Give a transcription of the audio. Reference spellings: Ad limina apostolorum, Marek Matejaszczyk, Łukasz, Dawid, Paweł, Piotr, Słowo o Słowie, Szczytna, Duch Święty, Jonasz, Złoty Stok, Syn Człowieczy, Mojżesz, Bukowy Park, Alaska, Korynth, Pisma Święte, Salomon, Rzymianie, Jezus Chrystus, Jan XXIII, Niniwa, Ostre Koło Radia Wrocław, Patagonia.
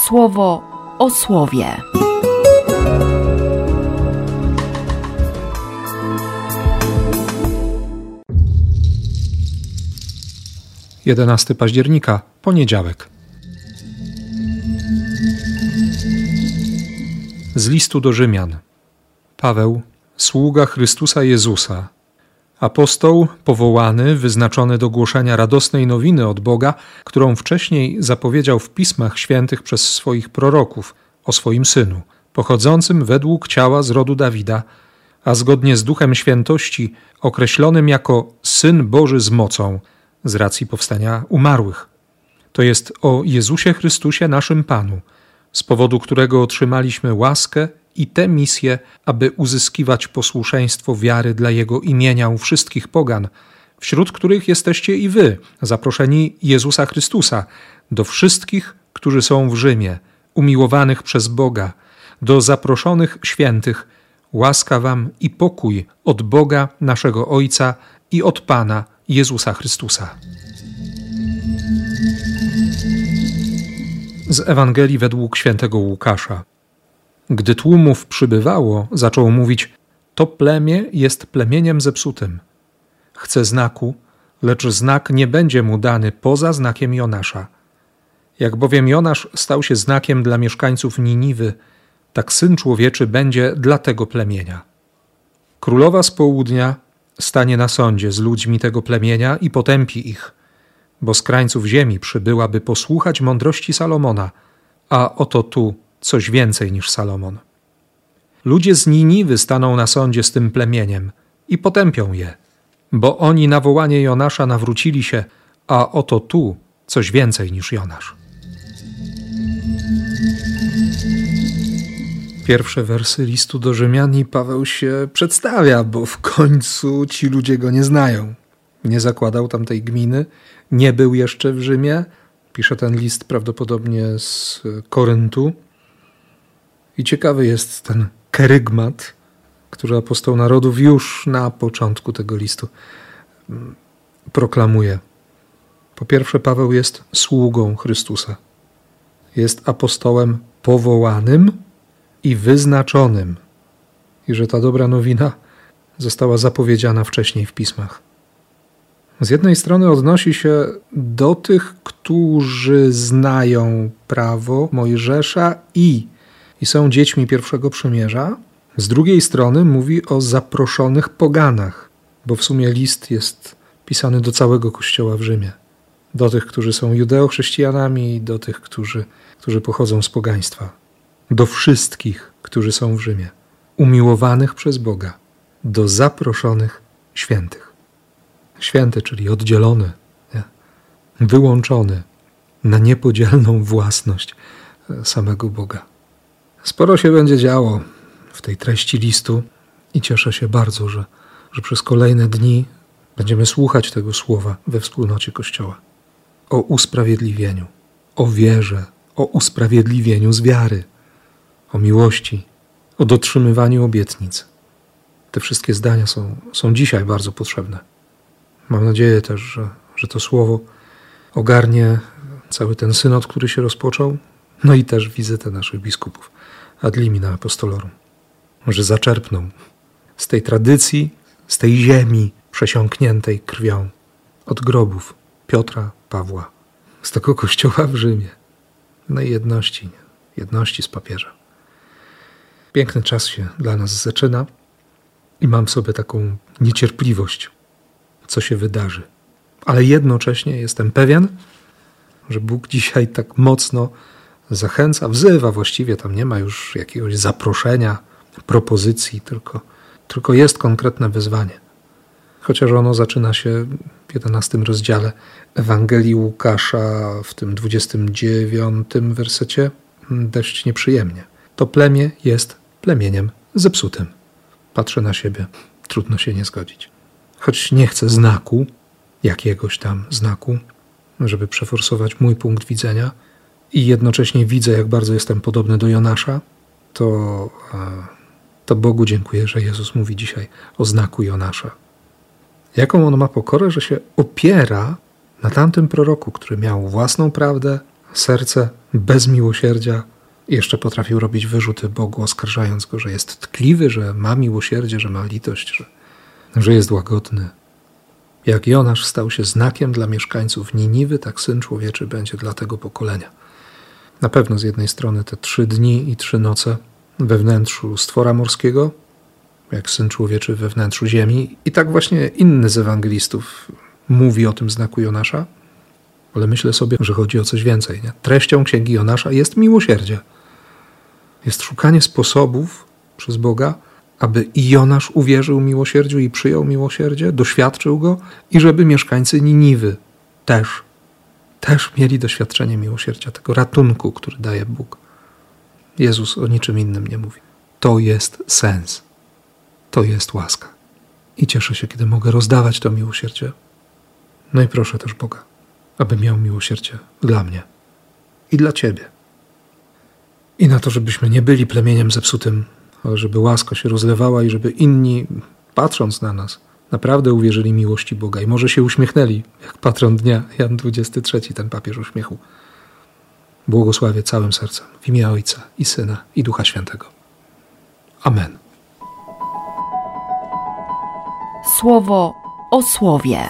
Słowo o Słowie. Jedenastego października, poniedziałek. Z listu do Rzymian. Paweł, sługa Chrystusa Jezusa, apostoł powołany, wyznaczony do głoszenia radosnej nowiny od Boga, którą wcześniej zapowiedział w Pismach Świętych przez swoich proroków o swoim Synu, pochodzącym według ciała z rodu Dawida, a zgodnie z Duchem Świętości określonym jako Syn Boży z mocą, z racji powstania umarłych. To jest o Jezusie Chrystusie naszym Panu, z powodu którego otrzymaliśmy łaskę i tę misję, aby uzyskiwać posłuszeństwo wiary dla Jego imienia u wszystkich pogan, wśród których jesteście i wy, zaproszeni Jezusa Chrystusa, do wszystkich, którzy są w Rzymie, umiłowanych przez Boga, do zaproszonych świętych, łaska wam i pokój od Boga, naszego Ojca i od Pana Jezusa Chrystusa. Z Ewangelii według świętego Łukasza. Gdy tłumów przybywało, zaczął mówić: to plemię jest plemieniem zepsutym. Chce znaku, lecz znak nie będzie mu dany poza znakiem Jonasza. Jak bowiem Jonasz stał się znakiem dla mieszkańców Niniwy, tak Syn Człowieczy będzie dla tego plemienia. Królowa z południa stanie na sądzie z ludźmi tego plemienia i potępi ich, bo z krańców ziemi przybyła, by posłuchać mądrości Salomona, a oto tu coś więcej niż Salomon. Ludzie z Niniwy staną na sądzie z tym plemieniem i potępią je, bo oni na wołanie Jonasza nawrócili się, a oto tu coś więcej niż Jonasz. Pierwsze wersy listu do Rzymian i Paweł się przedstawia, bo w końcu ci ludzie go nie znają. Nie zakładał tamtej gminy, nie był jeszcze w Rzymie. Pisze ten list prawdopodobnie z Koryntu. I ciekawy jest ten kerygmat, który apostoł narodów już na początku tego listu proklamuje. Po pierwsze, Paweł jest sługą Chrystusa. Jest apostołem powołanym i wyznaczonym. I że ta dobra nowina została zapowiedziana wcześniej w Pismach. Z jednej strony odnosi się do tych, którzy znają prawo Mojżesza i są dziećmi pierwszego przymierza. Z drugiej strony mówi o zaproszonych poganach, bo w sumie list jest pisany do całego Kościoła w Rzymie. Do tych, którzy są judeochrześcijanami i do tych, którzy pochodzą z pogaństwa. Do wszystkich, którzy są w Rzymie, umiłowanych przez Boga, do zaproszonych świętych. Święty, czyli oddzielony, nie? Wyłączony na niepodzielną własność samego Boga. Sporo się będzie działo w tej treści listu i cieszę się bardzo, że przez kolejne dni będziemy słuchać tego słowa we wspólnocie Kościoła. O usprawiedliwieniu, o wierze, o usprawiedliwieniu z wiary, o miłości, o dotrzymywaniu obietnic. Te wszystkie zdania są dzisiaj bardzo potrzebne. Mam nadzieję też, że to słowo ogarnie cały ten synod, który się rozpoczął, no i też wizytę naszych biskupów Ad limina apostolorum, że zaczerpną z tej tradycji, z tej ziemi przesiąkniętej krwią, od grobów Piotra, Pawła, z tego Kościoła w Rzymie, no i jedności z papieżem. Piękny czas się dla nas zaczyna i mam w sobie taką niecierpliwość, co się wydarzy. Ale jednocześnie jestem pewien, że Bóg dzisiaj tak mocno zachęca, wzywa właściwie, tam nie ma już jakiegoś zaproszenia, propozycji, tylko jest konkretne wezwanie. Chociaż ono zaczyna się w 11 rozdziale Ewangelii Łukasza, w tym 29 wersecie, dość nieprzyjemnie. To plemię jest plemieniem zepsutym. Patrzę na siebie, trudno się nie zgodzić. Choć nie chcę znaku, jakiegoś tam znaku, żeby przeforsować mój punkt widzenia, i jednocześnie widzę, jak bardzo jestem podobny do Jonasza, to Bogu dziękuję, że Jezus mówi dzisiaj o znaku Jonasza. Jaką on ma pokorę, że się opiera na tamtym proroku, który miał własną prawdę, serce bez miłosierdzia jeszcze potrafił robić wyrzuty Bogu, oskarżając Go, że jest tkliwy, że ma miłosierdzie, że ma litość, że jest łagodny. Jak Jonasz stał się znakiem dla mieszkańców Niniwy, tak Syn Człowieczy będzie dla tego pokolenia. Na pewno z jednej strony te 3 dni i 3 noce we wnętrzu stwora morskiego, jak Syn Człowieczy we wnętrzu ziemi. I tak właśnie inny z ewangelistów mówi o tym znaku Jonasza, ale myślę sobie, że chodzi o coś więcej. Nie? Treścią księgi Jonasza jest miłosierdzie. Jest szukanie sposobów przez Boga, aby i Jonasz uwierzył miłosierdziu i przyjął miłosierdzie, doświadczył go i żeby mieszkańcy Niniwy też mieli doświadczenie miłosierdzia, tego ratunku, który daje Bóg. Jezus o niczym innym nie mówi. To jest sens. To jest łaska. I cieszę się, kiedy mogę rozdawać to miłosierdzie. No i proszę też Boga, aby miał miłosierdzie dla mnie i dla Ciebie. I na to, żebyśmy nie byli plemieniem zepsutym, ale żeby łaska się rozlewała i żeby inni, patrząc na nas, naprawdę uwierzyli miłości Boga i może się uśmiechnęli, jak patron dnia Jan XXIII, ten papież uśmiechu. Błogosławię całym sercem w imię Ojca i Syna i Ducha Świętego. Amen. Słowo o Słowie.